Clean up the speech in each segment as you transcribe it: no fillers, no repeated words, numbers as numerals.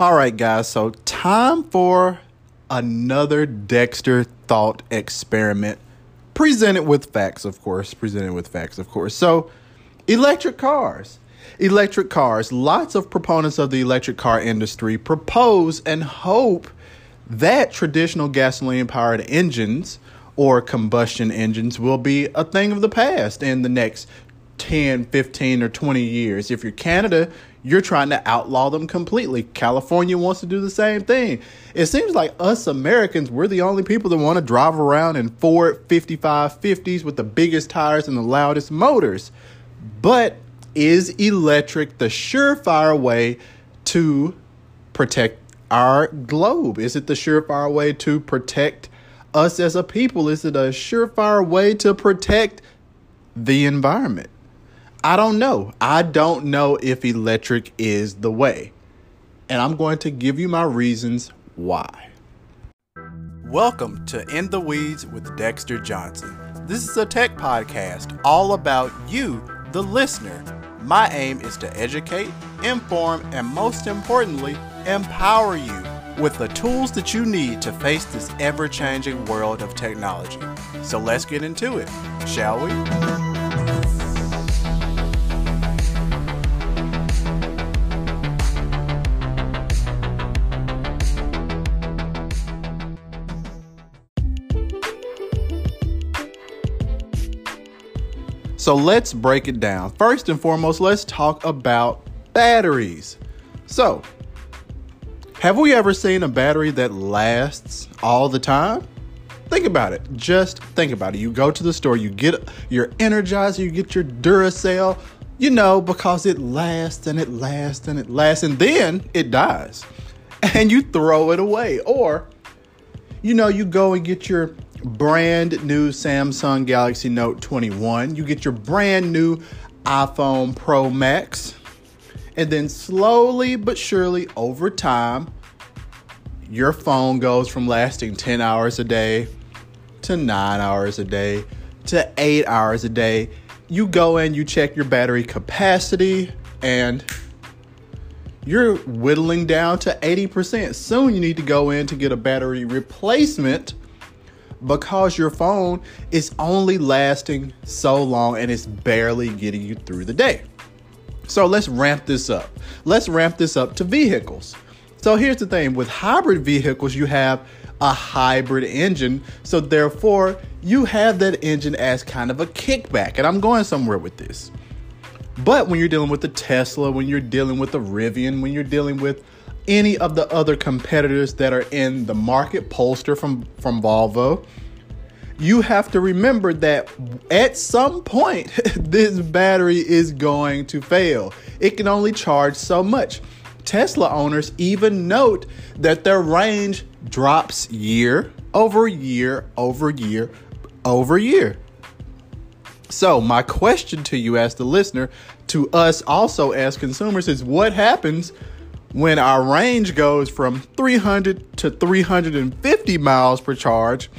All right, guys, so time for another Dexter thought experiment, presented with facts, of course. So electric cars, lots of proponents of the electric car industry propose and hope that traditional gasoline-powered engines or combustion engines will be a thing of the past in the next 10, 15, or 20 years. If you're Canada, you're trying to outlaw them completely. California wants to do the same thing. It seems like us Americans, we're the only people that want to drive around in Ford 5550s with the biggest tires and the loudest motors. But is electric the surefire way to protect our globe? Is it the surefire way to protect us as a people? Is it a surefire way to protect the environment? I don't know. I don't know if electric is the way. And I'm going to give you my reasons why. Welcome to End the Weeds with Dexter Johnson. This is a tech podcast all about you, the listener. My aim is to educate, inform, and most importantly, empower you with the tools that you need to face this ever-changing world of technology. So let's get into it, shall we? So let's break it down. First and foremost, let's talk about batteries. So, have we ever seen a battery that lasts all the time? Think about it. Just think about it. You go to the store, you get your Energizer, you get your Duracell, because it lasts and it lasts and it lasts, and then it dies. And you throw it away. Or, you go and get your brand new Samsung Galaxy Note 21. You get your brand new iPhone Pro Max. And then slowly but surely over time, your phone goes from lasting 10 hours a day to 9 hours a day to 8 hours a day. You go in, you check your battery capacity, and you're whittling down to 80%. Soon you need to go in to get a battery replacement, because your phone is only lasting so long and it's barely getting you through the day. So let's ramp this up. Let's ramp this up to vehicles. So here's the thing. With hybrid vehicles, you have a hybrid engine. So therefore, you have that engine as kind of a kickback. And I'm going somewhere with this. But when you're dealing with the Tesla, when you're dealing with the Rivian, when you're dealing with any of the other competitors that are in the market, Polestar from Volvo, you have to remember that at some point, this battery is going to fail. It can only charge so much. Tesla owners even note that their range drops year over year over year over year. So my question to you as the listener, to us also as consumers, is what happens when our range goes from 300 to 350 miles per charge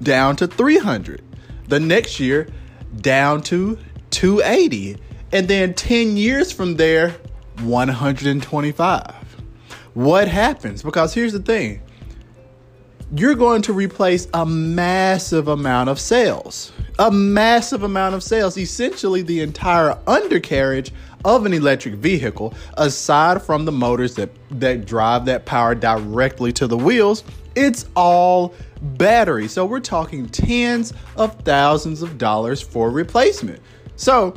down to 300. The next year, down to 280. And then 10 years from there, 125. What happens? Because here's the thing. You're going to replace a massive amount of cells. Essentially, the entire undercarriage of an electric vehicle, aside from the motors that drive that power directly to the wheels, it's all battery. So we're talking tens of thousands of dollars for replacement. So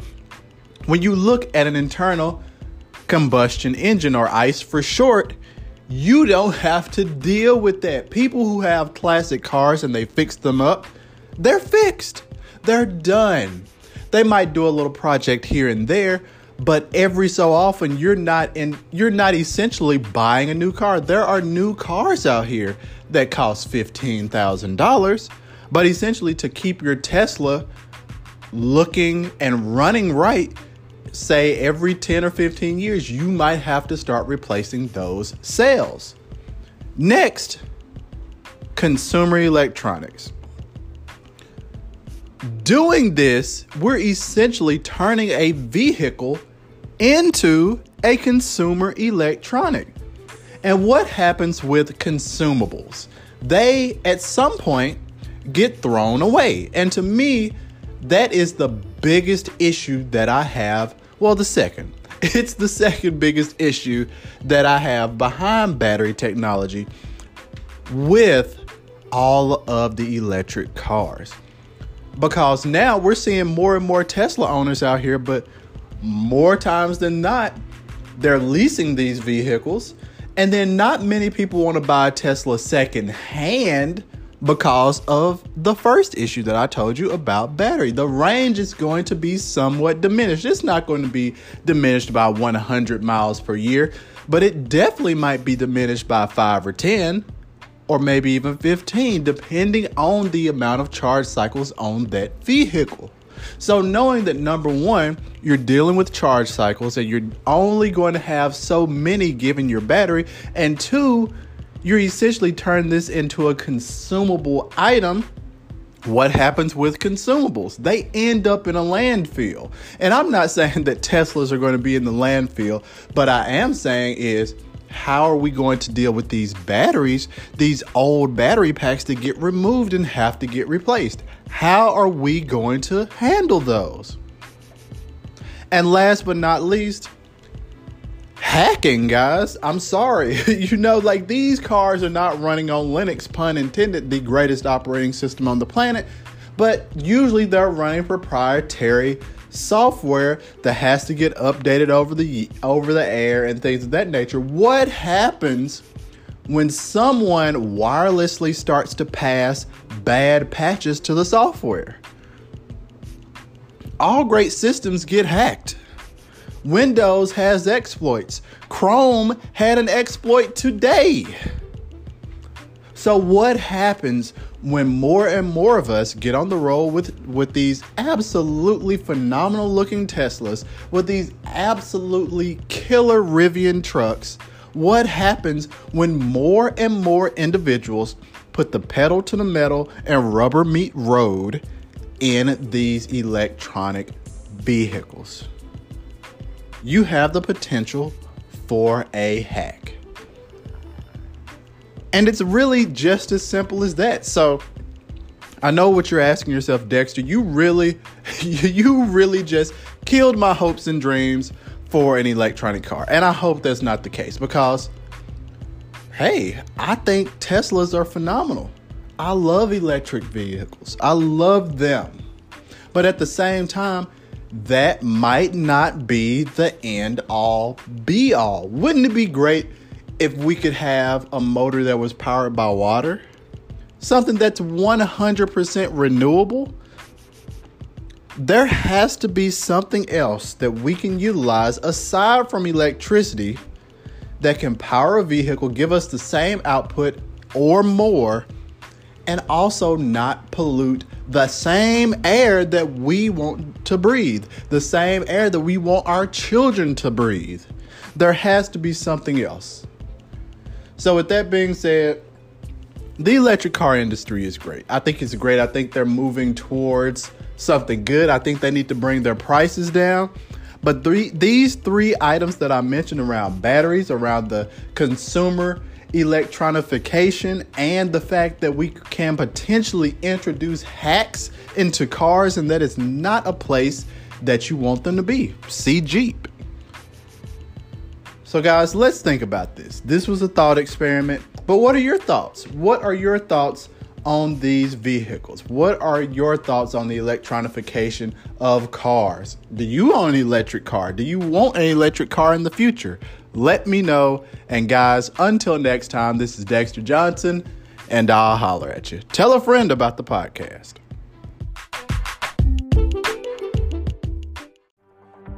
when you look at an internal combustion engine, or ICE for short, you don't have to deal with that. People who have classic cars and they fix them up, they're fixed. They're done. They might do a little project here and there, but every so often you're not essentially buying a new car. There are new cars out here that cost $15,000, but essentially to keep your Tesla looking and running right, say every 10 or 15 years, you might have to start replacing those cells. Next, consumer electronics. Doing this, we're essentially turning a vehicle into a consumer electronic. And what happens with consumables? They, at some point, get thrown away. And to me, that is the biggest issue that I have. Well, the second. It's the second biggest issue that I have behind battery technology with all of the electric cars. Because now we're seeing more and more Tesla owners out here, but more times than not, they're leasing these vehicles. And then not many people want to buy a Tesla secondhand because of the first issue that I told you about battery. The range is going to be somewhat diminished. It's not going to be diminished by 100 miles per year, but it definitely might be diminished by 5 or 10 or maybe even 15, depending on the amount of charge cycles on that vehicle. So knowing that, number one, you're dealing with charge cycles and you're only going to have so many given your battery, and two, you're essentially turning this into a consumable item. What happens with consumables? They end up in a landfill. And I'm not saying that Teslas are going to be in the landfill, but I am saying is, how are we going to deal with these batteries, these old battery packs that get removed and have to get replaced? How are we going to handle those? And last but not least, hacking, guys. I'm sorry. You know, like, these cars are not running on Linux, pun intended, the greatest operating system on the planet, but usually they're running proprietary software that has to get updated over the air and things of that nature. What happens when someone wirelessly starts to pass bad patches to the software? All great systems get hacked. Windows has exploits. Chrome had an exploit today. So what happens when more and more of us get on the road with these absolutely phenomenal looking Teslas, with these absolutely killer Rivian trucks? What happens when more and more individuals put the pedal to the metal and rubber meet road in these electronic vehicles? You have the potential for a hack. And it's really just as simple as that. So I know what you're asking yourself, Dexter, you really just killed my hopes and dreams for an electronic car. And I hope that's not the case, because, hey, I think Teslas are phenomenal. I love electric vehicles. I love them. But at the same time, that might not be the end all be all. Wouldn't it be great if we could have a motor that was powered by water, something that's 100% renewable? There has to be something else that we can utilize aside from electricity that can power a vehicle, give us the same output or more, and also not pollute the same air that we want to breathe, the same air that we want our children to breathe. There has to be something else. So with that being said, the electric car industry is great. I think it's great. I think they're moving towards something good. I think they need to bring their prices down. But these three items that I mentioned around batteries, around the consumer electronification, and the fact that we can potentially introduce hacks into cars, and that is not a place that you want them to be. See Jeep. So guys, let's think about this. This was a thought experiment, but what are your thoughts? What are your thoughts on these vehicles? What are your thoughts on the electronification of cars? Do you own an electric car? Do you want an electric car in the future? Let me know. And guys, until next time, this is Dexter Johnson, and I'll holler at you. Tell a friend about the podcast.